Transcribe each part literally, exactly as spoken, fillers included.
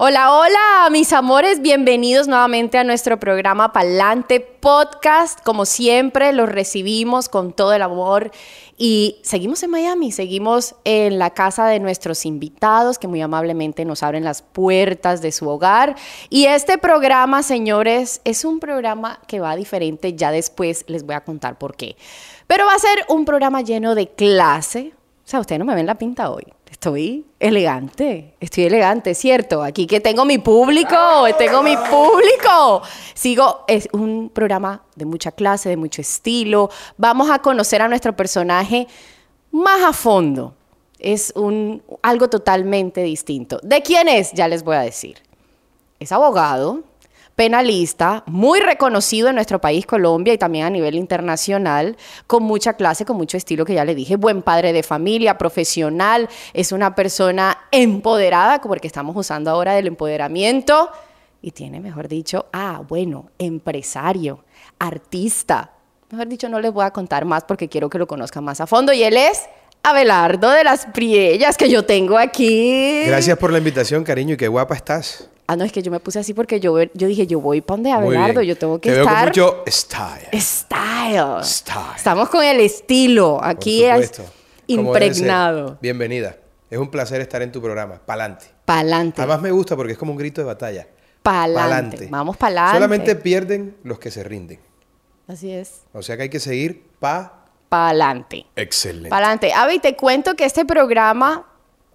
Hola, hola, mis amores, bienvenidos nuevamente a nuestro programa Palante Podcast. Como siempre, los recibimos con todo el amor y seguimos en Miami, seguimos en la casa de nuestros invitados que muy amablemente nos abren las puertas de su hogar. Y este programa, señores, es un programa que va diferente, ya después les voy a contar por qué. Pero va a ser un programa lleno de clase. O sea, ustedes no me ven la pinta hoy. Estoy elegante, estoy elegante, ¿cierto? Aquí que tengo mi público, tengo mi público. Sigo, es un programa de mucha clase, de mucho estilo. Vamos a conocer a nuestro personaje más a fondo. Es un, algo totalmente distinto. ¿De quién es? Ya les voy a decir. Es abogado, penalista, muy reconocido en nuestro país Colombia y también a nivel internacional, con mucha clase, con mucho estilo que ya le dije, buen padre de familia, profesional, es una persona empoderada, porque estamos usando ahora del empoderamiento, y tiene, mejor dicho, ah, bueno, empresario, artista, mejor dicho, no les voy a contar más porque quiero que lo conozcan más a fondo, y él es Abelardo de las Espriella que yo tengo aquí. Gracias por la invitación, cariño, y qué guapa estás. Ah, no, es que yo me puse así porque yo, yo dije, yo voy para donde Abelardo, yo tengo que Te estar... Te veo con mucho style. Style. Style. Estamos con el estilo. Aquí es impregnado. Bienvenida. Es un placer estar en tu programa. Pa'lante. Pa'lante. Además me gusta porque es como un grito de batalla. Pa'lante. Pa'lante. Vamos pa'lante. Solamente pierden los que se rinden. Así es. O sea que hay que seguir pa... Pa'lante. Excelente. Pa'lante. Abe, te cuento que este programa...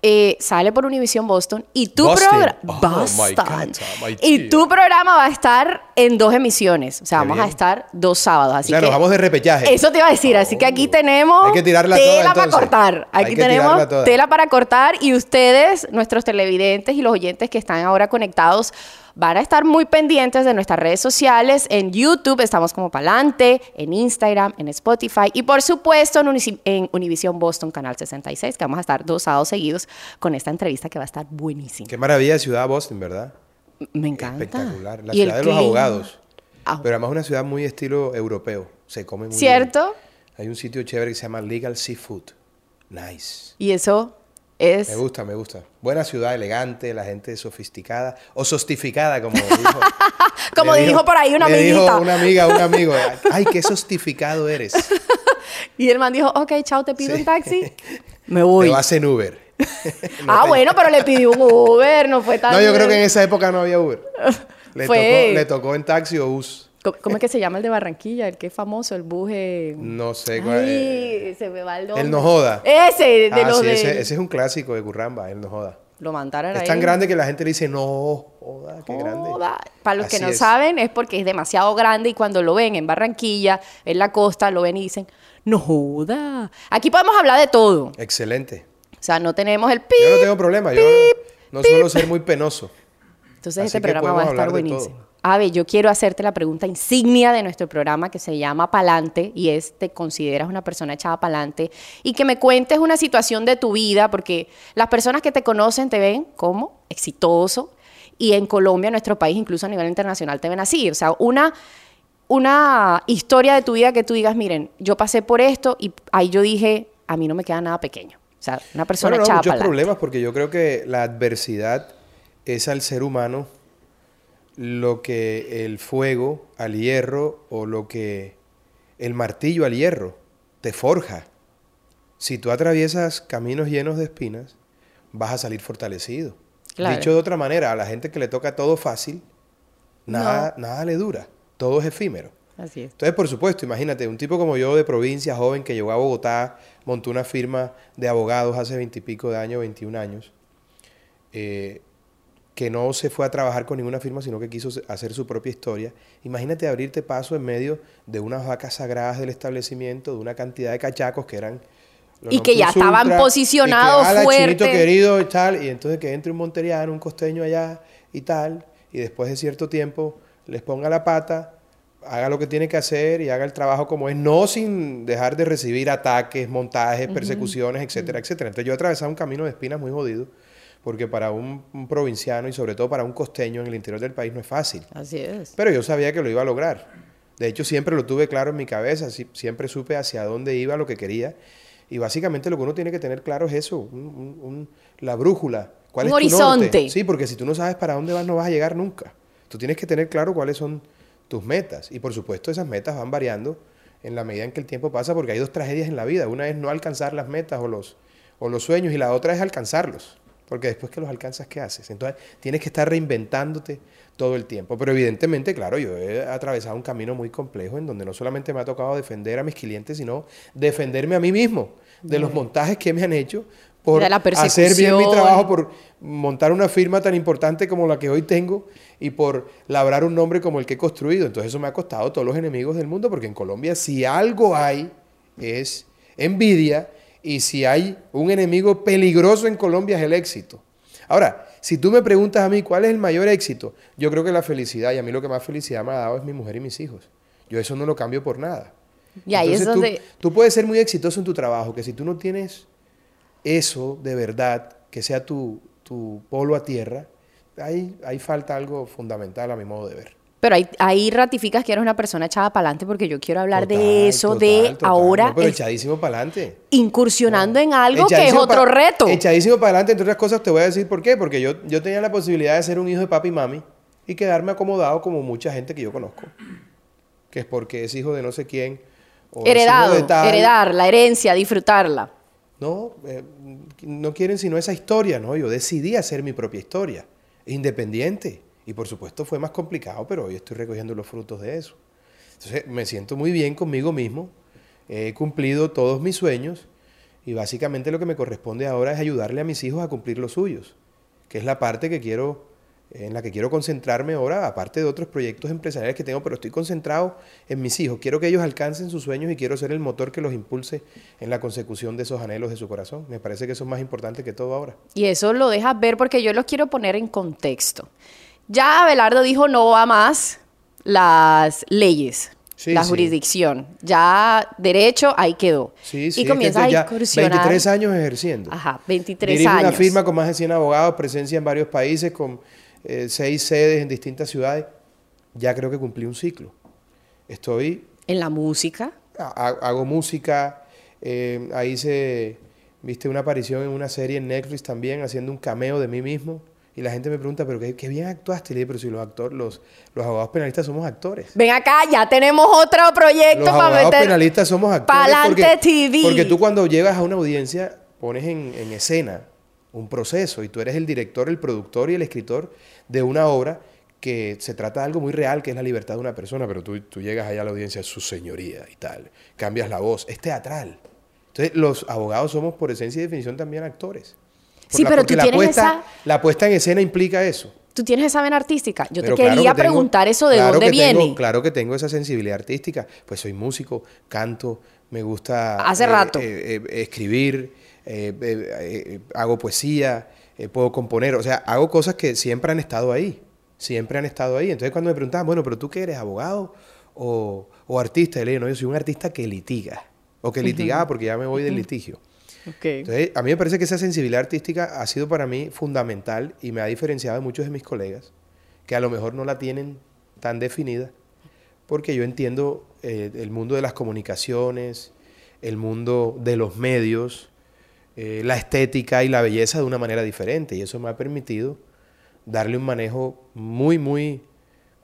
Eh, sale por Univision Boston y tu, Boston. Oh, Boston. God, y tu programa va a estar en dos emisiones. O sea, Qué vamos bien. a estar dos sábados. Así o sea, que nos vamos de repechaje. Eso te iba a decir. Oh. Así que aquí tenemos Hay que tirarla tela toda, para cortar. Aquí tenemos tela para cortar. Y ustedes, nuestros televidentes y los oyentes que están ahora conectados, van a estar muy pendientes de nuestras redes sociales. En YouTube estamos como Palante, en Instagram, en Spotify y por supuesto en, Uni en Univision Boston, Canal sesenta y seis, que vamos a estar dos sábados seguidos con esta entrevista que va a estar buenísima. Qué maravilla de ciudad Boston, ¿verdad? Me encanta. Espectacular. La ciudad de los abogados. Ah. Pero además es una ciudad muy estilo europeo. Se come muy ¿Cierto? bien. ¿Cierto? Hay un sitio chévere que se llama Legal Seafood. Nice. ¿Y eso...? Es... Me gusta, me gusta. Buena ciudad, elegante, la gente sofisticada o sostificada, como dijo. como dijo, dijo por ahí una amiguita. Dijo una amiga, un amigo. Ay, qué sostificado eres. Y el man dijo, ok, chao, te pido sí. un taxi. Me voy. Te vas en Uber. no ah, te... bueno, pero le pidió un Uber, no fue tan... No, yo bien. creo que en esa época no había Uber. Le, fue... tocó, le tocó en taxi o bus. ¿Cómo es que se llama el de Barranquilla? El que es famoso, el buje... No sé cuál es. Eh, se me va el nombre. El No Joda. Ese, de ah, los sí, de... Ese, ese es un clásico de Curramba, el No Joda. Lo mandaron ahí. Es tan grande que la gente le dice, no joda, qué grande. Para los Así que no es. saben, es porque es demasiado grande y cuando lo ven en Barranquilla, en la costa, lo ven y dicen, no joda. Aquí podemos hablar de todo. Excelente. O sea, no tenemos el pip. Yo no tengo problema, pip, yo no, no suelo ser muy penoso. Entonces Así este programa va a estar buenísimo. Abe, yo quiero hacerte la pregunta insignia de nuestro programa que se llama Palante y es, ¿te consideras una persona echada palante? Y que me cuentes una situación de tu vida porque las personas que te conocen te ven como exitoso y en Colombia, nuestro país, incluso a nivel internacional te ven así. O sea, una, una historia de tu vida que tú digas, miren, yo pasé por esto y ahí yo dije, a mí no me queda nada pequeño. O sea, una persona echada palante. No, no, muchos problemas porque yo creo que la adversidad es al ser humano lo que el fuego al hierro o lo que el martillo al hierro te forja. Si tú atraviesas caminos llenos de espinas, vas a salir fortalecido. Claro. Dicho de otra manera, a la gente que le toca todo fácil, nada, no. nada le dura, todo es efímero. Así es. Entonces, por supuesto, imagínate, un tipo como yo de provincia, joven, que llegó a Bogotá, montó una firma de abogados hace veintipico de años, veintiún años, eh, que no se fue a trabajar con ninguna firma, sino que quiso hacer su propia historia. Imagínate abrirte paso en medio de unas vacas sagradas del establecimiento, de una cantidad de cachacos que eran... Y que ya estaban posicionados fuerte. Chinito querido y tal. Y entonces que entre un monteriano, un costeño allá y tal. Y después de cierto tiempo les ponga la pata, haga lo que tiene que hacer y haga el trabajo como es. No sin dejar de recibir ataques, montajes, persecuciones, uh-huh. etcétera, etcétera. Entonces yo atravesaba un camino de espinas muy jodido. Porque para un, un provinciano y sobre todo para un costeño en el interior del país no es fácil. Así es. Pero yo sabía que lo iba a lograr. De hecho, siempre lo tuve claro en mi cabeza. Si, siempre supe hacia dónde iba, lo que quería. Y básicamente lo que uno tiene que tener claro es eso. Un, un, un, la brújula ¿Cuál es tu horizonte? Sí, porque si tú no sabes para dónde vas, no vas a llegar nunca. Tú tienes que tener claro cuáles son tus metas. Y por supuesto, esas metas van variando en la medida en que el tiempo pasa, porque hay dos tragedias en la vida. Una es no alcanzar las metas o los, o los sueños, y la otra es alcanzarlos. Porque después que los alcanzas, ¿qué haces? Entonces, tienes que estar reinventándote todo el tiempo. Pero evidentemente, claro, yo he atravesado un camino muy complejo en donde no solamente me ha tocado defender a mis clientes, sino defenderme a mí mismo de los montajes que me han hecho por hacer bien mi trabajo, por montar una firma tan importante como la que hoy tengo y por labrar un nombre como el que he construido. Entonces, eso me ha costado todos los enemigos del mundo, porque en Colombia, si algo hay, es envidia. Y si hay un enemigo peligroso en Colombia, es el éxito. Ahora, si tú me preguntas a mí cuál es el mayor éxito, yo creo que la felicidad, y a mí lo que más felicidad me ha dado es mi mujer y mis hijos. Yo eso no lo cambio por nada. Y ahí es donde... tú, tú puedes ser muy exitoso en tu trabajo, que si tú no tienes eso de verdad, que sea tu, tu polo a tierra, ahí, ahí falta algo fundamental a mi modo de ver. Pero ahí, ahí ratificas que eres una persona echada para adelante, porque yo quiero hablar total, de eso, total, de total, ahora... No, pero echadísimo para adelante. Incursionando no. en algo echadísimo que es otro reto. Echadísimo para adelante, entre otras cosas, te voy a decir por qué. Porque yo, yo tenía la posibilidad de ser un hijo de papi y mami y quedarme acomodado como mucha gente que yo conozco. Que es porque es hijo de no sé quién. O heredado, de tal. Heredar, la herencia, disfrutarla. No, eh, no quieren sino esa historia, ¿no? Yo decidí hacer mi propia historia, independiente. Y por supuesto fue más complicado, pero hoy estoy recogiendo los frutos de eso. Entonces me siento muy bien conmigo mismo, he cumplido todos mis sueños y básicamente lo que me corresponde ahora es ayudarle a mis hijos a cumplir los suyos, que es la parte que quiero, en la que quiero concentrarme ahora, aparte de otros proyectos empresariales que tengo, pero estoy concentrado en mis hijos. Quiero que ellos alcancen sus sueños y quiero ser el motor que los impulse en la consecución de esos anhelos de su corazón. Me parece que eso es más importante que todo ahora. Y eso lo dejas ver porque yo los quiero poner en contexto. Ya Abelardo dijo no va más las leyes, sí, la sí. jurisdicción. Ya derecho, ahí quedó. Sí, sí, y comienza es que a incursionar. veintitrés años ejerciendo. Ajá, veintitrés Dirijo años. Una firma con más de cien abogados, presencia en varios países, con eh, seis sedes en distintas ciudades. Ya creo que cumplí un ciclo. Estoy... ¿En la música? A, a, hago música. Eh, ahí se... Viste una aparición en una serie en Netflix también, haciendo un cameo de mí mismo. Y la gente me pregunta, pero qué, qué bien actuaste. Le digo, pero si los, actor, los, los abogados penalistas somos actores. Ven acá, ya tenemos otro proyecto para meter. Los abogados penalistas somos actores. Palante T V. Porque tú cuando llegas a una audiencia pones en, en escena un proceso y tú eres el director, el productor y el escritor de una obra que se trata de algo muy real, que es la libertad de una persona. Pero tú, tú llegas allá a la audiencia, su señoría y tal. Cambias la voz. Es teatral. Entonces los abogados somos por esencia y definición también actores. Sí, la, pero tú la tienes puesta, esa... La puesta en escena implica eso. Tú tienes esa vena artística. Yo pero te quería claro que preguntar tengo, eso de claro dónde viene. Tengo, claro que tengo esa sensibilidad artística. Pues soy músico, canto, me gusta... Hace eh, rato. Eh, eh, escribir, eh, eh, eh, hago poesía, eh, puedo componer. O sea, hago cosas que siempre han estado ahí. Siempre han estado ahí. Entonces cuando me preguntaban, bueno, pero tú qué eres, abogado o, o artista? Y le digo, no, yo soy un artista que litiga. O que litigaba, uh-huh. porque ya me voy uh-huh. del litigio. Okay. Entonces, a mí me parece que esa sensibilidad artística ha sido para mí fundamental y me ha diferenciado de muchos de mis colegas que a lo mejor no la tienen tan definida, porque yo entiendo eh, el mundo de las comunicaciones, el mundo de los medios, eh, la estética y la belleza de una manera diferente, y eso me ha permitido darle un manejo muy, muy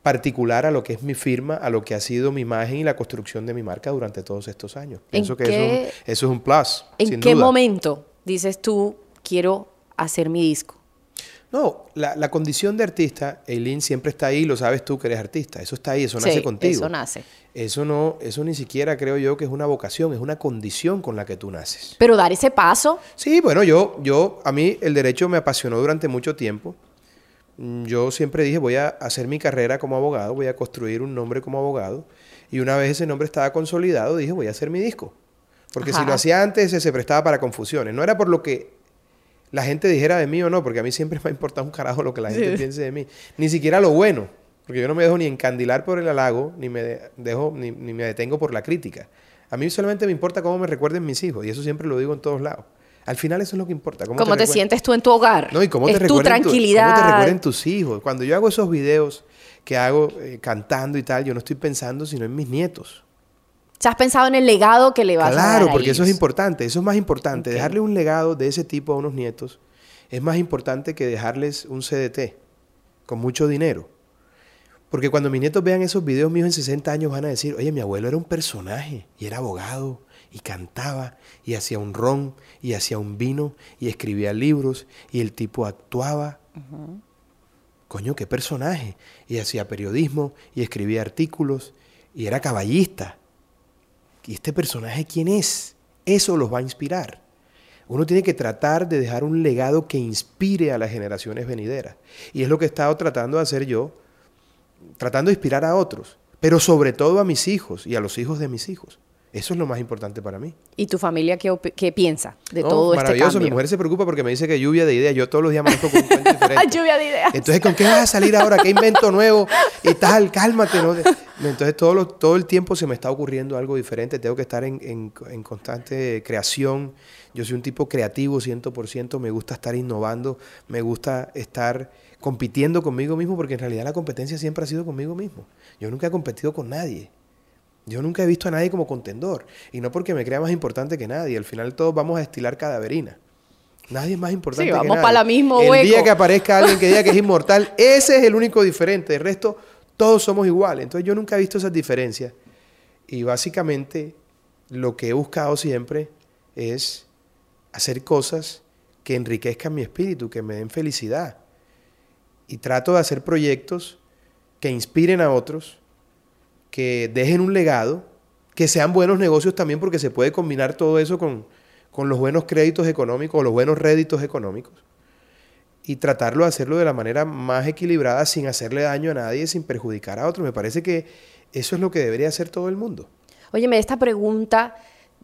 particular a lo que es mi firma, a lo que ha sido mi imagen y la construcción de mi marca durante todos estos años. Pienso que eso, eso es un plus, sin duda. ¿En qué momento dices tú, quiero hacer mi disco? No, la, la condición de artista, Eileen, siempre está ahí, lo sabes tú que eres artista. Eso está ahí, eso nace contigo. eso nace. Eso no, eso ni siquiera creo yo que es una vocación, es una condición con la que tú naces. ¿Pero dar ese paso? Sí, bueno, yo, yo, a mí el derecho me apasionó durante mucho tiempo. Yo siempre dije, voy a hacer mi carrera como abogado, voy a construir un nombre como abogado. Y una vez ese nombre estaba consolidado, dije, voy a hacer mi disco. Porque Ajá. si lo hacía antes, se prestaba para confusiones. No era por lo que la gente dijera de mí o no, porque a mí siempre me ha importado un carajo lo que la gente sí. piense de mí. Ni siquiera lo bueno, porque yo no me dejo ni encandilar por el halago, ni me, dejo, ni, ni me detengo por la crítica. A mí solamente me importa cómo me recuerden mis hijos, y eso siempre lo digo en todos lados. Al final eso es lo que importa. ¿Cómo, ¿Cómo te, te sientes tú en tu hogar? No, y cómo es te tu tranquilidad. Tu, cómo te recuerden tus hijos. Cuando yo hago esos videos que hago eh, cantando y tal, yo no estoy pensando sino en mis nietos. ¿Has pensado en el legado que le vas claro, a dar? Claro, porque a ellos. Eso es importante. Eso es más importante. Okay. Dejarle un legado de ese tipo a unos nietos es más importante que dejarles un C D T con mucho dinero. Porque cuando mis nietos vean esos videos míos en sesenta años van a decir, oye, mi abuelo era un personaje y era abogado y cantaba y hacía un ron y hacía un vino y escribía libros y el tipo actuaba. Uh-huh. Coño, qué personaje. Y hacía periodismo y escribía artículos y era caballista. ¿Y este personaje quién es? Eso los va a inspirar. Uno tiene que tratar de dejar un legado que inspire a las generaciones venideras. Y es lo que he estado tratando de hacer yo, tratando de inspirar a otros, pero sobre todo a mis hijos y a los hijos de mis hijos. Eso es lo más importante para mí. ¿Y tu familia qué, qué piensa de no, todo este cambio? Maravilloso. Mi mujer se preocupa porque me dice que lluvia de ideas. Yo todos los días me con un cuento diferente. Lluvia de ideas. Entonces, ¿con qué vas a salir ahora? ¿Qué invento nuevo? Y tal, cálmate. ¿No? Entonces, todo, lo, todo el tiempo se me está ocurriendo algo diferente. Tengo que estar en, en, en constante creación. Yo soy un tipo creativo cien por ciento. Me gusta estar innovando. Me gusta estar compitiendo conmigo mismo porque en realidad la competencia siempre ha sido conmigo mismo. Yo nunca he competido con nadie. Yo nunca he visto a nadie como contendor. Y no porque me crea más importante que nadie. Al final todos vamos a destilar cadaverina. Nadie es más importante sí, que nadie. Sí, vamos para la misma hueco. El día que aparezca alguien que diga que es inmortal, ese es el único diferente. El resto, todos somos iguales. Entonces yo nunca he visto esas diferencias. Y básicamente lo que he buscado siempre es hacer cosas que enriquezcan mi espíritu, que me den felicidad. Y trato de hacer proyectos que inspiren a otros, que dejen un legado, que sean buenos negocios también porque se puede combinar todo eso con, con los buenos créditos económicos o los buenos réditos económicos y tratarlo de hacerlo de la manera más equilibrada sin hacerle daño a nadie, sin perjudicar a otros. Me parece que eso es lo que debería hacer todo el mundo. Óyeme, esta pregunta,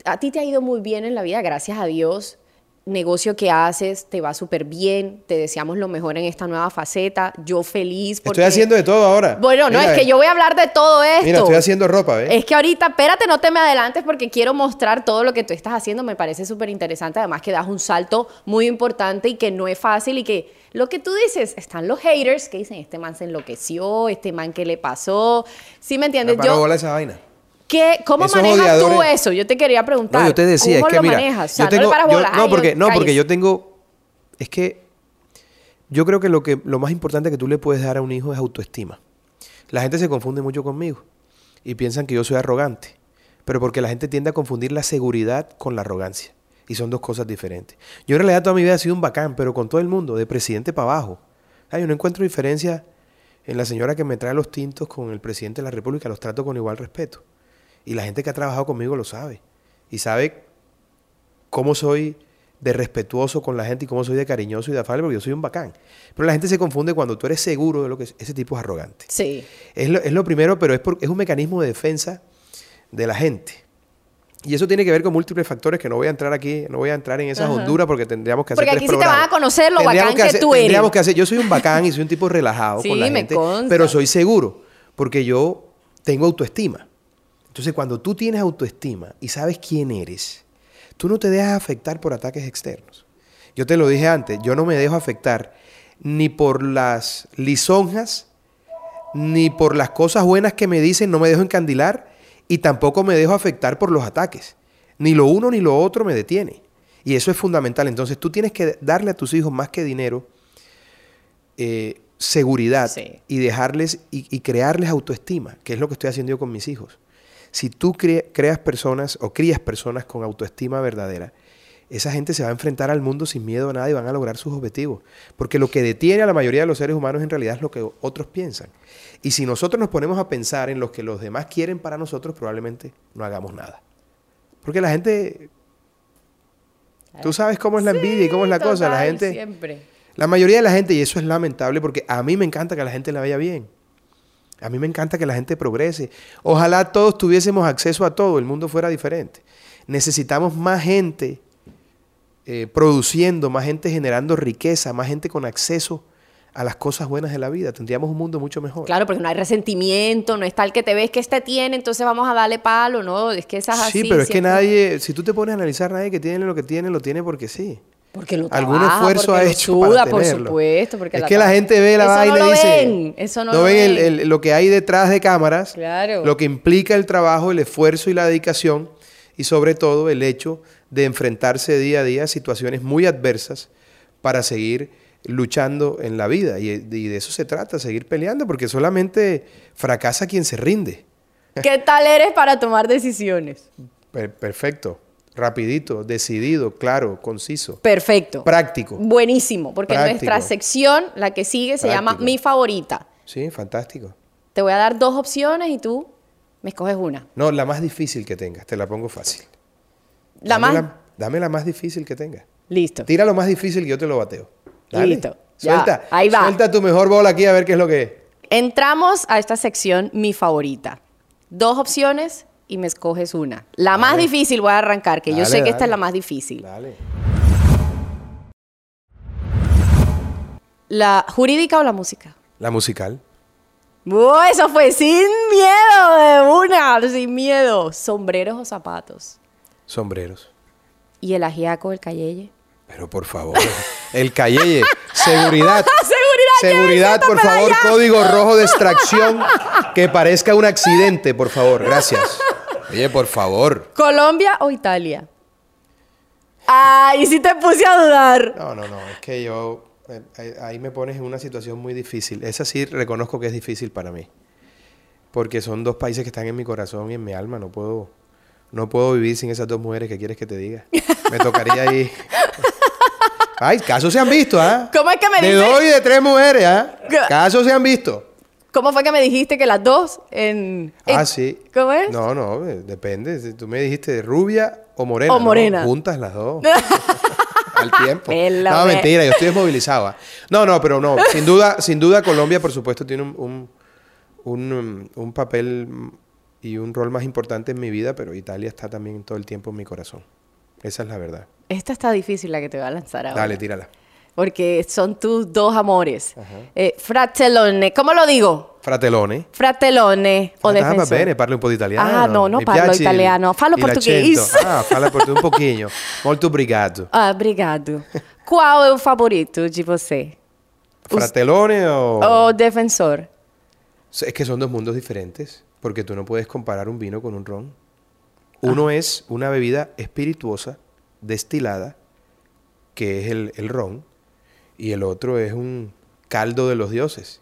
a ti te ha ido muy bien en la vida, gracias a Dios. Negocio que haces, te va súper bien, te deseamos lo mejor en esta nueva faceta, yo feliz porque... Estoy haciendo de todo ahora. Bueno, mira, no, es que yo voy a hablar de todo esto. Mira, estoy haciendo ropa, ¿eh? Es que ahorita, espérate, no te me adelantes porque quiero mostrar todo lo que tú estás haciendo, me parece súper interesante, además que das un salto muy importante y que no es fácil y que lo que tú dices, están los haters que dicen, este man se enloqueció, este man ¿qué le pasó? ¿Sí me entiendes? Me paró yo... bola esa vaina. ¿Qué? ¿Cómo Esos manejas odiadores... tú eso? Yo te quería preguntar. No, yo te decía, ¿cómo es que, lo mira, manejas? O sea, yo tengo, no le paras bolas. Yo, no, porque, Ay, no porque yo tengo... Es que yo creo que lo, que lo más importante que tú le puedes dar a un hijo es autoestima. La gente se confunde mucho conmigo y piensan que yo soy arrogante, pero porque la gente tiende a confundir la seguridad con la arrogancia y son dos cosas diferentes. Yo en realidad toda mi vida he sido un bacán, pero con todo el mundo, de presidente para abajo. Ay, yo no encuentro diferencia en la señora que me trae los tintos con el presidente de la República, los trato con igual respeto. Y la gente que ha trabajado conmigo lo sabe. Y sabe cómo soy de respetuoso con la gente y cómo soy de cariñoso y de afable, porque yo soy un bacán. Pero la gente se confunde cuando tú eres seguro de lo que es. Ese tipo es arrogante. Sí. Es lo, es lo primero, pero es, por, es un mecanismo de defensa de la gente. Y eso tiene que ver con múltiples factores que no voy a entrar aquí, no voy a entrar en esas Ajá. honduras porque tendríamos que hacer porque tres programas. Porque aquí sí te van a conocer lo tendríamos bacán que, hacer, que tú eres. Tendríamos que hacer, yo soy un bacán y soy un tipo relajado sí, con la gente, me consta. Pero soy seguro porque yo tengo autoestima. Entonces, cuando tú tienes autoestima y sabes quién eres, tú no te dejas afectar por ataques externos. Yo te lo dije antes, yo no me dejo afectar ni por las lisonjas, ni por las cosas buenas que me dicen, no me dejo encandilar, y tampoco me dejo afectar por los ataques. Ni lo uno ni lo otro me detiene. Y eso es fundamental. Entonces, tú tienes que darle a tus hijos más que dinero, eh, seguridad, sí. y dejarles y, y crearles autoestima, que es lo que estoy haciendo yo con mis hijos. Si tú creas personas o crías personas con autoestima verdadera, esa gente se va a enfrentar al mundo sin miedo a nada y van a lograr sus objetivos. Porque lo que detiene a la mayoría de los seres humanos en realidad es lo que otros piensan. Y si nosotros nos ponemos a pensar en lo que los demás quieren para nosotros, probablemente no hagamos nada. Porque la gente... Tú sabes cómo es la envidia y cómo es la cosa. La gente, siempre. La mayoría de la gente, y eso es lamentable porque a mí me encanta que a la gente la vaya bien. A mí me encanta que la gente progrese. Ojalá todos tuviésemos acceso a todo, el mundo fuera diferente. Necesitamos más gente eh, produciendo, más gente generando riqueza, más gente con acceso a las cosas buenas de la vida. Tendríamos un mundo mucho mejor. Claro, porque no hay resentimiento, no es tal que te ves que este tiene, entonces vamos a darle palo, ¿no? Es que esas así. Sí, pero es siempre... que nadie, si tú te pones a analizar, nadie que tiene lo que tiene, lo tiene porque sí. Porque lo trabaja, algún esfuerzo porque ha hecho lo suda, para tenerlo. Por supuesto, porque es la que la gente ve la vaina no y dice... Ven. Eso no, no lo ven. No ven el, el, lo que hay detrás de cámaras, claro. Lo que implica el trabajo, el esfuerzo y la dedicación y sobre todo el hecho de enfrentarse día a día a situaciones muy adversas para seguir luchando en la vida. Y, y de eso se trata, seguir peleando, porque solamente fracasa quien se rinde. ¿Qué tal eres para tomar decisiones? Per- perfecto. Rapidito, decidido, claro, conciso. Perfecto. Práctico. Buenísimo, porque práctico. Nuestra sección, la que sigue, se práctico. Llama Mi Favorita. Sí, fantástico. Te voy a dar dos opciones y tú me escoges una. No, la más difícil que tengas, te la pongo fácil. La dame más... La, dame la más difícil que tengas. Listo. Tira lo más difícil que yo te lo bateo. Dale. Listo. Suelta. Ya. Ahí va. Suelta tu mejor bola aquí a ver qué es lo que es. Entramos a esta sección, Mi Favorita. Dos opciones... y me escoges una. La dale. Más difícil voy a arrancar, que dale, yo sé que dale. Esta es la más difícil. Dale. ¿La jurídica o la música? La musical. ¡Oh, eso fue sin miedo de una! Sin miedo. ¿Sombreros o zapatos? Sombreros. ¿Y el ajiaco, el calleye? Pero por favor, el calleye. Seguridad. Seguridad, por favor, código rojo de extracción que parezca un accidente, por favor, gracias. Oye, por favor. ¿Colombia o Italia? Ay, sí te puse a dudar. No, no, no, es que yo, eh, ahí me pones en una situación muy difícil. Esa sí reconozco que es difícil para mí, porque son dos países que están en mi corazón y en mi alma, no puedo, no puedo vivir sin esas dos mujeres que quieres que te diga. Me tocaría ahí... Ay, casos se han visto, ¿ah? ¿eh? ¿Cómo es que me dijiste? De dos y de tres mujeres, ¿ah? ¿eh? Casos se han visto. ¿Cómo fue que me dijiste que las dos en...? en... Ah, sí. ¿Cómo es? No, no, depende. Tú me dijiste rubia o morena. O morena. ¿No? Juntas las dos. Al tiempo. Pela, no, mentira, yo estoy desmovilizado. ¿eh? No, no, pero no. Sin duda, sin duda Colombia, por supuesto, tiene un, un, un, un papel y un rol más importante en mi vida, pero Italia está también todo el tiempo en mi corazón. Esa es la verdad. Esta está difícil, la que te voy a lanzar ahora. Dale, tírala. Porque son tus dos amores. Eh, Fratelone. ¿Cómo lo digo? Fratelone. Fratelone. O Defensor. Ah, va bene, parlo un po' di italiano. Ah, no, no parlo italiano. Falo portugués. Ah, fala portugués un poquinho. Molto obrigado. Ah, obrigado. Qual é o favorito de você? Fratelone o... O Defensor. Es que son dos mundos diferentes. Porque tú no puedes comparar un vino con un ron. Uno ah. es una bebida espirituosa, destilada, que es el, el ron, y el otro es un caldo de los dioses.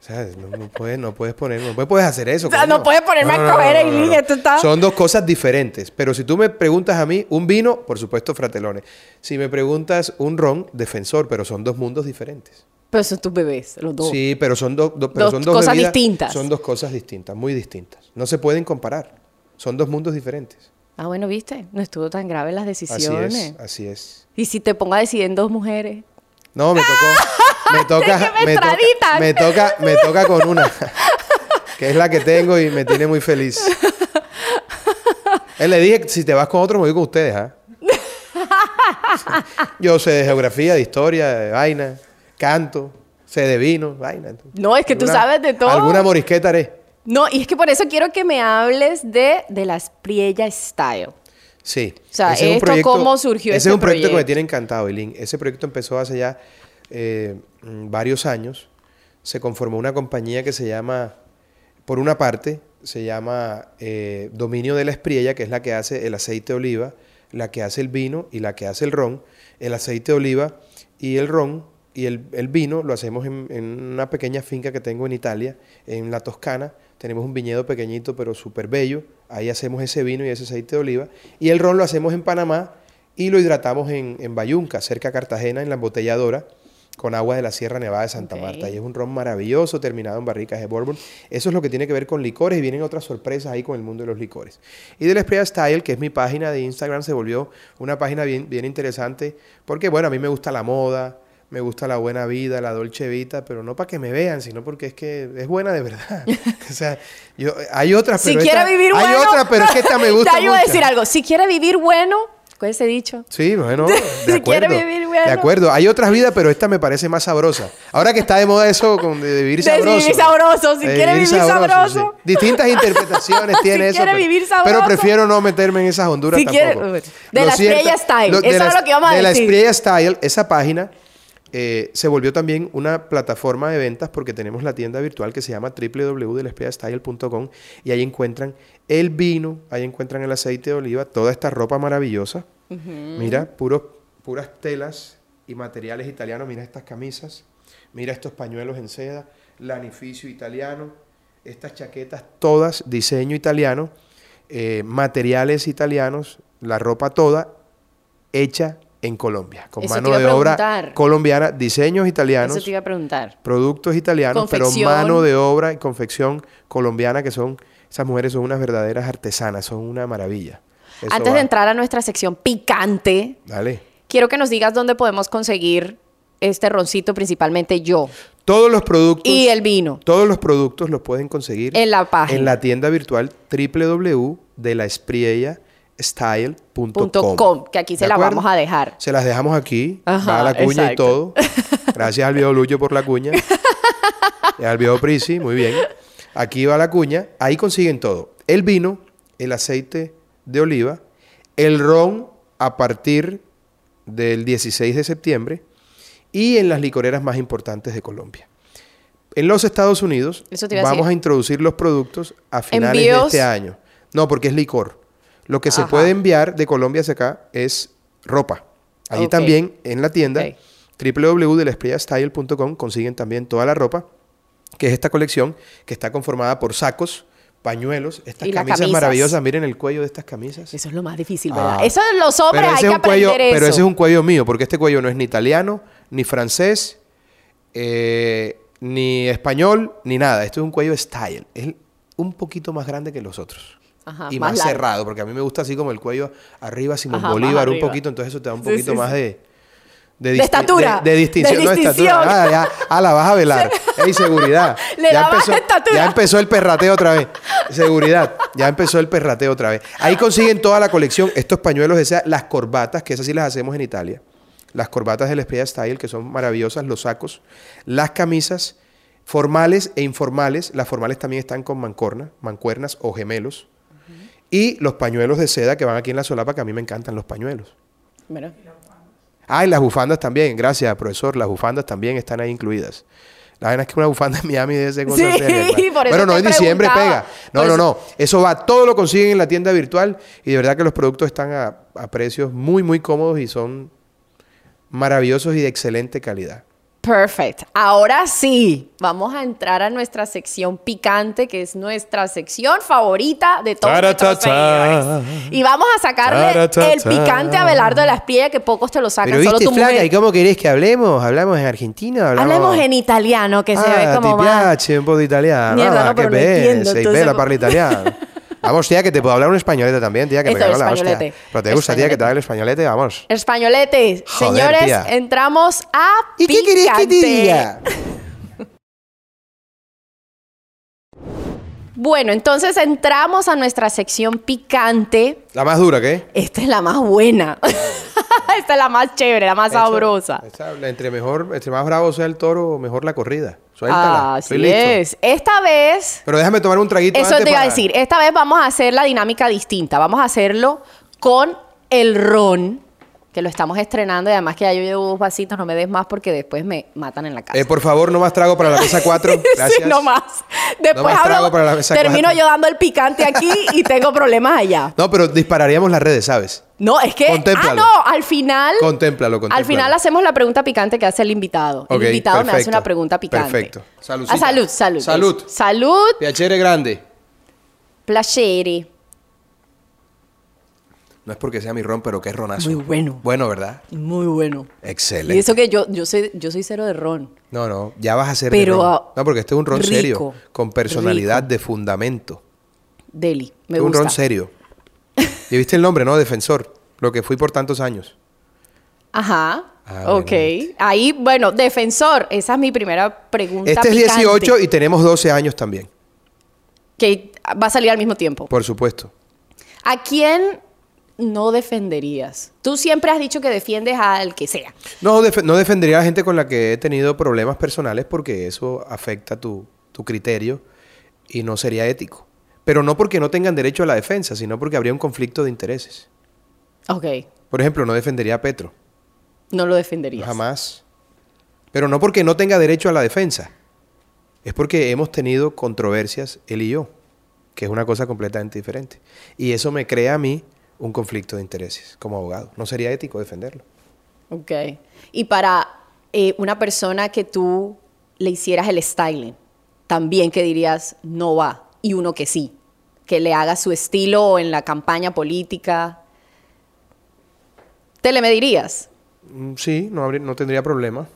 O sea, no, no, puedes, no puedes poner, no puedes hacer eso. O sea, no, no puedes ponerme no, a coger no, no, no, en línea. No, no. Está... Son dos cosas diferentes. Pero si tú me preguntas a mí un vino, por supuesto, Fratelone. Si me preguntas un ron, Defensor, pero son dos mundos diferentes. Pero son tus bebés, los dos. Sí, pero son, do, do, pero dos, son dos cosas bebidas, distintas. Son dos cosas distintas, muy distintas. No se pueden comparar. Son dos mundos diferentes. Ah, bueno, ¿viste? No estuvo tan grave las decisiones. Así es, así es. ¿Y si te pongo a decidir en dos mujeres? No, me tocó. Me toca, me, me, toca, me, toca me toca con una, que es la que tengo y me tiene muy feliz. Él le dije, si te vas con otro, me voy con ustedes, ¿ah? ¿eh? Yo sé de geografía, de historia, de vaina, canto, sé de vino, vaina. No, es que alguna, tú sabes de todo. Alguna morisqueta haré. No, y es que por eso quiero que me hables de De la Espriella Style. Sí. O sea, ese esto, proyecto, ¿cómo surgió ese este proyecto? Ese es un proyecto que me tiene encantado, Eileen. Ese proyecto empezó hace ya eh, varios años. Se conformó una compañía que se llama, por una parte, se llama eh, Dominio de la Espriella, que es la que hace el aceite de oliva, la que hace el vino y la que hace el ron. El aceite de oliva y el ron y el, el vino lo hacemos en, en una pequeña finca que tengo en Italia, en la Toscana. Tenemos un viñedo pequeñito pero súper bello. Ahí hacemos ese vino y ese aceite de oliva. Y el ron lo hacemos en Panamá y lo hidratamos en, en Bayunca, cerca a Cartagena, en la embotelladora, con agua de la Sierra Nevada de Santa okay. Marta. Y es un ron maravilloso terminado en barricas de bourbon. Eso es lo que tiene que ver con licores y vienen otras sorpresas ahí con el mundo de los licores. Y De la Espriella Style, que es mi página de Instagram, se volvió una página bien, bien interesante porque, bueno, a mí me gusta la moda, me gusta la buena vida, la dolce vita, pero no para que me vean, sino porque es que es buena de verdad. O sea, yo, hay otras, pero si esta, vivir hay bueno, otras, pero es que esta me gusta mucho. Te ayudo a decir algo. Si quiere vivir bueno, ¿cuál es ese dicho? Sí, bueno, de si acuerdo. Quiere vivir bueno. De acuerdo. Hay otras vidas, pero esta me parece más sabrosa. Ahora que está de moda eso con de vivir sabroso. De vivir sabroso. Si quiere vivir sabroso. sabroso. Sí. Distintas interpretaciones tiene si eso. Pero, vivir pero prefiero no meterme en esas honduras si tampoco. Quiere, de lo la Espriella Style. Lo, eso la, es lo que vamos a de decir. De la Espriella Style, esa página... Eh, se volvió también una plataforma de ventas porque tenemos la tienda virtual que se llama doble u doble u doble u punto de la espriella style punto com y ahí encuentran el vino, ahí encuentran el aceite de oliva, toda esta ropa maravillosa. Uh-huh. Mira, puros, puras telas y materiales italianos. Mira estas camisas, mira estos pañuelos en seda, lanificio italiano, estas chaquetas, todas diseño italiano, eh, materiales italianos, la ropa toda hecha en Colombia, con mano de obra colombiana, diseños italianos. Eso te iba a preguntar. Productos italianos, pero mano de obra y confección colombiana, que son, esas mujeres son unas verdaderas artesanas, son una maravilla. Eso Antes va. de entrar a nuestra sección picante, dale, quiero que nos digas dónde podemos conseguir este roncito, principalmente yo. Todos los productos. Y el vino. Todos los productos los pueden conseguir en la página. En la tienda virtual doble u doble u doble u punto de la espriella style punto com, que aquí se la acuerdo? vamos a dejar. Se las dejamos aquí. Ajá, va a la cuña, exacto, y todo. Gracias al viejo Lucho por la cuña. Y al viejo Prisi, muy bien. Aquí va la cuña. Ahí consiguen todo. El vino, el aceite de oliva, el ron a partir del dieciséis de septiembre y en las licoreras más importantes de Colombia. En los Estados Unidos vamos a, a introducir los productos a finales ¿Envíos? de este año. No, porque es licor. Lo que Ajá. se puede enviar de Colombia hacia acá es ropa. Allí okay. también en la tienda okay. doble u doble u doble u punto de la espriella style punto com consiguen también toda la ropa, que es esta colección que está conformada por sacos, pañuelos, estas camisas, camisas maravillosas. Miren el cuello de estas camisas. Eso es lo más difícil, ¿verdad? Ah, eso de los hombres hay que aprender cuello, eso. Pero ese es un cuello mío, porque este cuello no es ni italiano, ni francés, eh, ni español, ni nada. Esto es un cuello style. Es un poquito más grande que los otros. Ajá, y más, más cerrado, porque a mí me gusta así como el cuello arriba, Simón Ajá, Bolívar, arriba. un poquito. Entonces eso te da un poquito sí, sí, más sí. de... De, de estatura. De, de distinción. De no, distinción. Estatura. Ah, ya, ah, la vas a velar. Ey, seguridad. Le ya, empezó, ya empezó el perrateo otra vez. Seguridad. Ya empezó el perrateo otra vez. Ahí consiguen toda la colección. Estos pañuelos, esas, las corbatas, que esas sí las hacemos en Italia. Las corbatas de la Espriella Style, que son maravillosas. Los sacos. Las camisas formales e informales. Las formales también están con mancorna, mancuernas o gemelos. Uh-huh. Y los pañuelos de seda que van aquí en la solapa, que a mí me encantan los pañuelos. Bueno. Ah, y las bufandas también. Gracias, profesor. Las bufandas también están ahí incluidas. La verdad es que una bufanda en Miami debe ser... Sí, por eso Pero no, en diciembre pega. No, no, no. Eso va. Todo lo consiguen en la tienda virtual. Y de verdad que los productos están a, a precios muy, muy cómodos y son maravillosos y de excelente calidad. Perfect. Ahora sí, vamos a entrar a nuestra sección picante, que es nuestra sección favorita de todos nuestros seguidores. Y vamos a sacarle ta, ta, ta, el picante a Abelardo de la Espriella, que pocos te lo sacan. Pero solo viste, tu flaca, mujer. ¿Y cómo querés que hablemos? ¿Hablamos en argentino? ¿Hablamos, hablamos en italiano, que ah, se ve como más... Ah, ti piace un po' di italiano. Mierda, no, no, pero no entiendo. Sei bella, parla italiano. Vamos, tía, que te puedo hablar un españolete también, tía, que Esto me cago la hostia. Pero te gusta, tía, que te haga el españolete, vamos. Españolete. Joder, señores, tía. entramos a ¿Y picante. ¿Y qué querés que te diga? Bueno, entonces entramos a nuestra sección picante. ¿La más dura, qué? Esta es la más buena. Esta es la más chévere, la más Eso, sabrosa. Esta, entre, mejor, entre más bravo sea el toro, mejor la corrida. Suéltala. Así es. Esta vez... Pero déjame tomar un traguito antes. Eso te iba a decir. Esta vez vamos a hacer la dinámica distinta. Vamos a hacerlo con el ron, que lo estamos estrenando. Y además que ya yo llevo dos vasitos. No me des más porque después me matan en la casa. Eh, por favor, no más trago para la mesa cuatro. Gracias. Sí, no más. Después no más hablo, trago para la mesa cuatro. Termino yo dando el picante aquí y tengo problemas allá. No, pero dispararíamos las redes, ¿sabes? No, es que... Ah, no. Al final... Contémplalo, contémplalo. Al final hacemos la pregunta picante que hace el invitado. Okay, el invitado perfecto, me hace una pregunta picante. Perfecto. Salud. Ah, salud, salud. Salud. Salud. Piacere grande. Placere. No es porque sea mi ron, pero que es ronazo. Muy bueno. Bueno, ¿verdad? Muy bueno. Excelente. Y eso que yo, yo, soy, yo soy cero de ron. No, no. Ya vas a ser pero, de ron. No, porque este es un ron rico, serio. Con personalidad rico. de fundamento. Deli. Me gusta. Un ron serio. Y viste el nombre, ¿no? Defensor. Lo que fui por tantos años. Ajá. Ah, ok. Bien. Ahí, bueno, Defensor. Esa es mi primera pregunta Este picante. es dieciocho y tenemos doce años también. Que va a salir al mismo tiempo. Por supuesto. ¿A quién no defenderías? Tú siempre has dicho que defiendes al que sea. No, def no defendería a la gente con la que he tenido problemas personales porque eso afecta tu, tu criterio y no sería ético. Pero no porque no tengan derecho a la defensa, sino porque habría un conflicto de intereses. Ok. Por ejemplo, no defendería a Petro. No lo defenderías. Jamás. Pero no porque no tenga derecho a la defensa. Es porque hemos tenido controversias él y yo, que es una cosa completamente diferente. Y eso me crea a mí un conflicto de intereses como abogado. No sería ético defenderlo. Ok. Y para eh, una persona que tú le hicieras el styling, también que dirías no va, y uno que sí, que le haga su estilo en la campaña política, ¿te le medirías? Sí, no, habría, no tendría problema.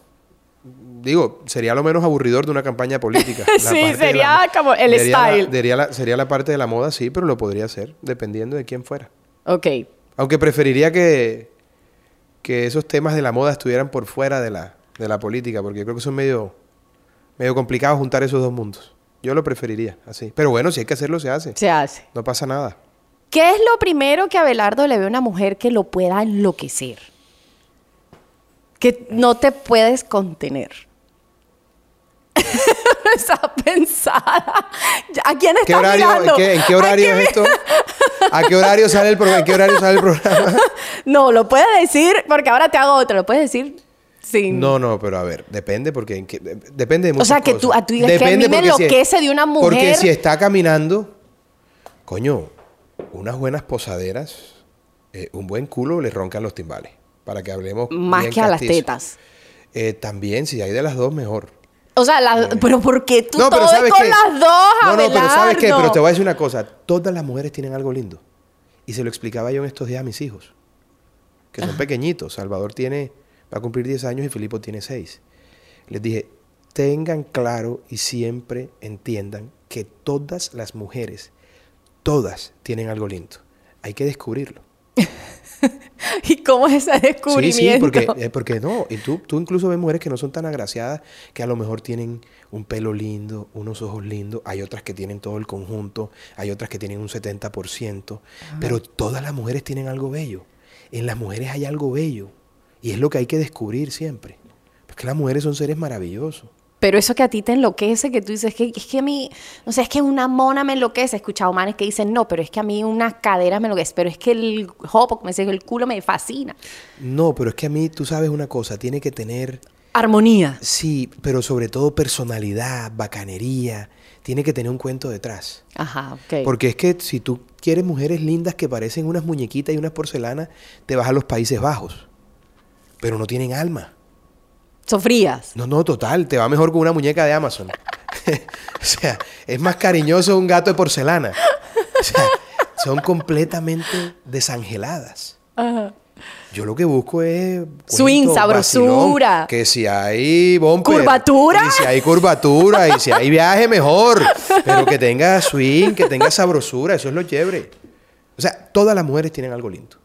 Digo, sería lo menos aburridor de una campaña política. La sí, sería la, como el sería style. La, sería, la, sería la parte de la moda, sí, pero lo podría hacer, dependiendo de quién fuera. Ok. Aunque preferiría que, que esos temas de la moda estuvieran por fuera de la, de la política, porque yo creo que son medio, medio complicado juntar esos dos mundos. Yo lo preferiría así. Pero bueno, si hay que hacerlo, se hace. Se hace. No pasa nada. ¿Qué es lo primero que Abelardo le ve a una mujer que lo pueda enloquecer? Que no te puedes contener. Esa pensada. ¿A quién está horario, mirando? ¿Qué, ¿En qué horario es esto? ¿A qué horario sale el programa? ¿En qué horario sale el programa? No, lo puedes decir, porque ahora te hago otro. Lo puedes decir sin... No, no, pero a ver, depende, porque... En que, depende de muchas cosas. O sea, que cosas. Tú, a tú dices que a mí me enloquece si, de una mujer... Porque si está caminando... Coño, unas buenas posaderas, eh, un buen culo, le roncan los timbales. Para que hablemos más que castizo. A las tetas. Eh, también, si hay de las dos, mejor. O sea, la, eh. pero ¿por qué tú no, todo es con qué? Las dos, No, Abelardo. No, pero ¿sabes qué? Pero te voy a decir una cosa. Todas las mujeres tienen algo lindo. Y se lo explicaba yo en estos días a mis hijos. Que son Ajá. pequeñitos. Salvador tiene, va a cumplir diez años y Filipo tiene seis. Les dije, tengan claro y siempre entiendan que todas las mujeres, todas tienen algo lindo. Hay que descubrirlo. ¿Y cómo es ese descubrimiento? Sí, sí, porque, eh, porque no. Y tú, tú incluso ves mujeres que no son tan agraciadas, que a lo mejor tienen un pelo lindo, unos ojos lindos. Hay otras que tienen todo el conjunto. Hay otras que tienen un setenta por ciento. Ah. Pero todas las mujeres tienen algo bello. En las mujeres hay algo bello. Y es lo que hay que descubrir siempre. Porque las mujeres son seres maravillosos. Pero eso que a ti te enloquece, que tú dices, que, es que a mí, no sé, es que una mona me enloquece. He escuchado manes que dicen, no, pero es que a mí unas caderas me enloquece. Pero es que el hopo, me dice, el culo me fascina. No, pero es que a mí, tú sabes una cosa, tiene que tener... Armonía. Sí, pero sobre todo personalidad, bacanería. Tiene que tener un cuento detrás. Ajá, ok. Porque es que si tú quieres mujeres lindas que parecen unas muñequitas y unas porcelanas, te vas a los Países Bajos. Pero no tienen alma. Sofrías. No, no, total. Te va mejor con una muñeca de Amazon. O sea, es más cariñoso un gato de porcelana. O sea, son completamente desangeladas. Ajá. Yo lo que busco es... Swing, sabrosura. Vacilón, que si hay bumper. Curvatura. Y si hay curvatura. Y si hay viaje, mejor. Pero que tenga swing, que tenga sabrosura. Eso es lo chévere. O sea, todas las mujeres tienen algo lindo.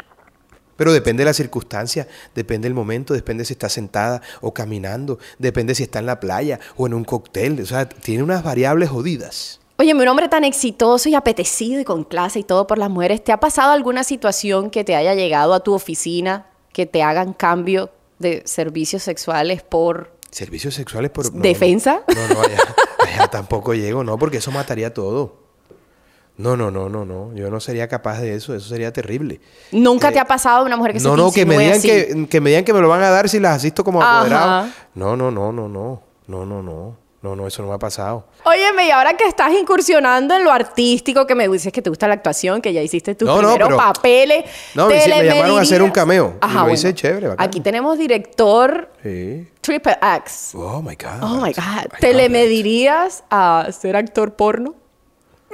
Pero depende de la circunstancia, depende del momento, depende si está sentada o caminando, depende si está en la playa o en un cóctel. O sea, tiene unas variables jodidas. Oye, un hombre tan exitoso y apetecido y con clase y todo por las mujeres, ¿te ha pasado alguna situación que te haya llegado a tu oficina que te hagan cambio de servicios sexuales por... ¿Servicios sexuales por... No, defensa? No, no, allá, allá tampoco llego, no, porque eso mataría todo. No, no, no, no, no. Yo no sería capaz de eso. Eso sería terrible. ¿Nunca eh, te ha pasado una mujer que no, se no, que me digan que, que me digan que me lo van a dar si las asisto como apoderado? No, no, no, no, no. No, no, no. No, no, eso no me ha pasado. Óyeme, y ahora que estás incursionando en lo artístico, que me dices que te gusta la actuación, que ya hiciste tus no, primeros no, pero, papeles. No, me, me llamaron a hacer un cameo. Ajá, y lo bueno, hice chévere. Bacán. Aquí tenemos director sí. Triple X. Oh, my God. Oh, my God. I ¿Te le medirías a ser actor porno?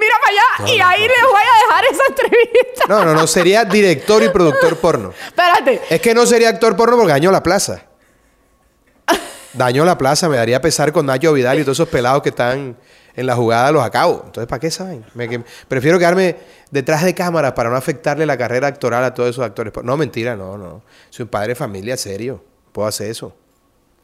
Mira para allá no, y ahí no, les voy a dejar esa entrevista. No, no, no. Sería director y productor porno. Espérate. Es que no sería actor porno porque dañó la plaza. Dañó la plaza. Me daría pesar con Nacho Vidal y todos esos pelados que están en la jugada los acabo. Entonces, ¿para qué saben? Me, que, prefiero quedarme detrás de cámara para no afectarle la carrera actoral a todos esos actores. No, mentira. No, no. Soy un padre de familia serio. Puedo hacer eso.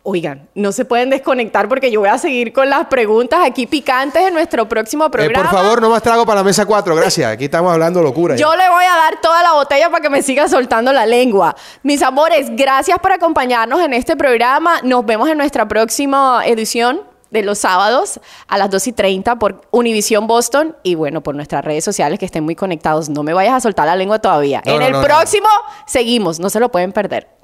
Oigan, no se pueden desconectar porque yo voy a seguir con las preguntas aquí picantes en nuestro próximo programa. Eh, por favor, no más trago para la mesa cuatro, gracias. Aquí estamos hablando locura. Yo ya. le voy a dar toda la botella para que me siga soltando la lengua. Mis amores, gracias por acompañarnos en este programa. Nos vemos en nuestra próxima edición de los sábados a las dos y treinta por Univision Boston y bueno, por nuestras redes sociales que estén muy conectados. No me vayas a soltar la lengua todavía. No, en no, el no, próximo no. seguimos, no se lo pueden perder.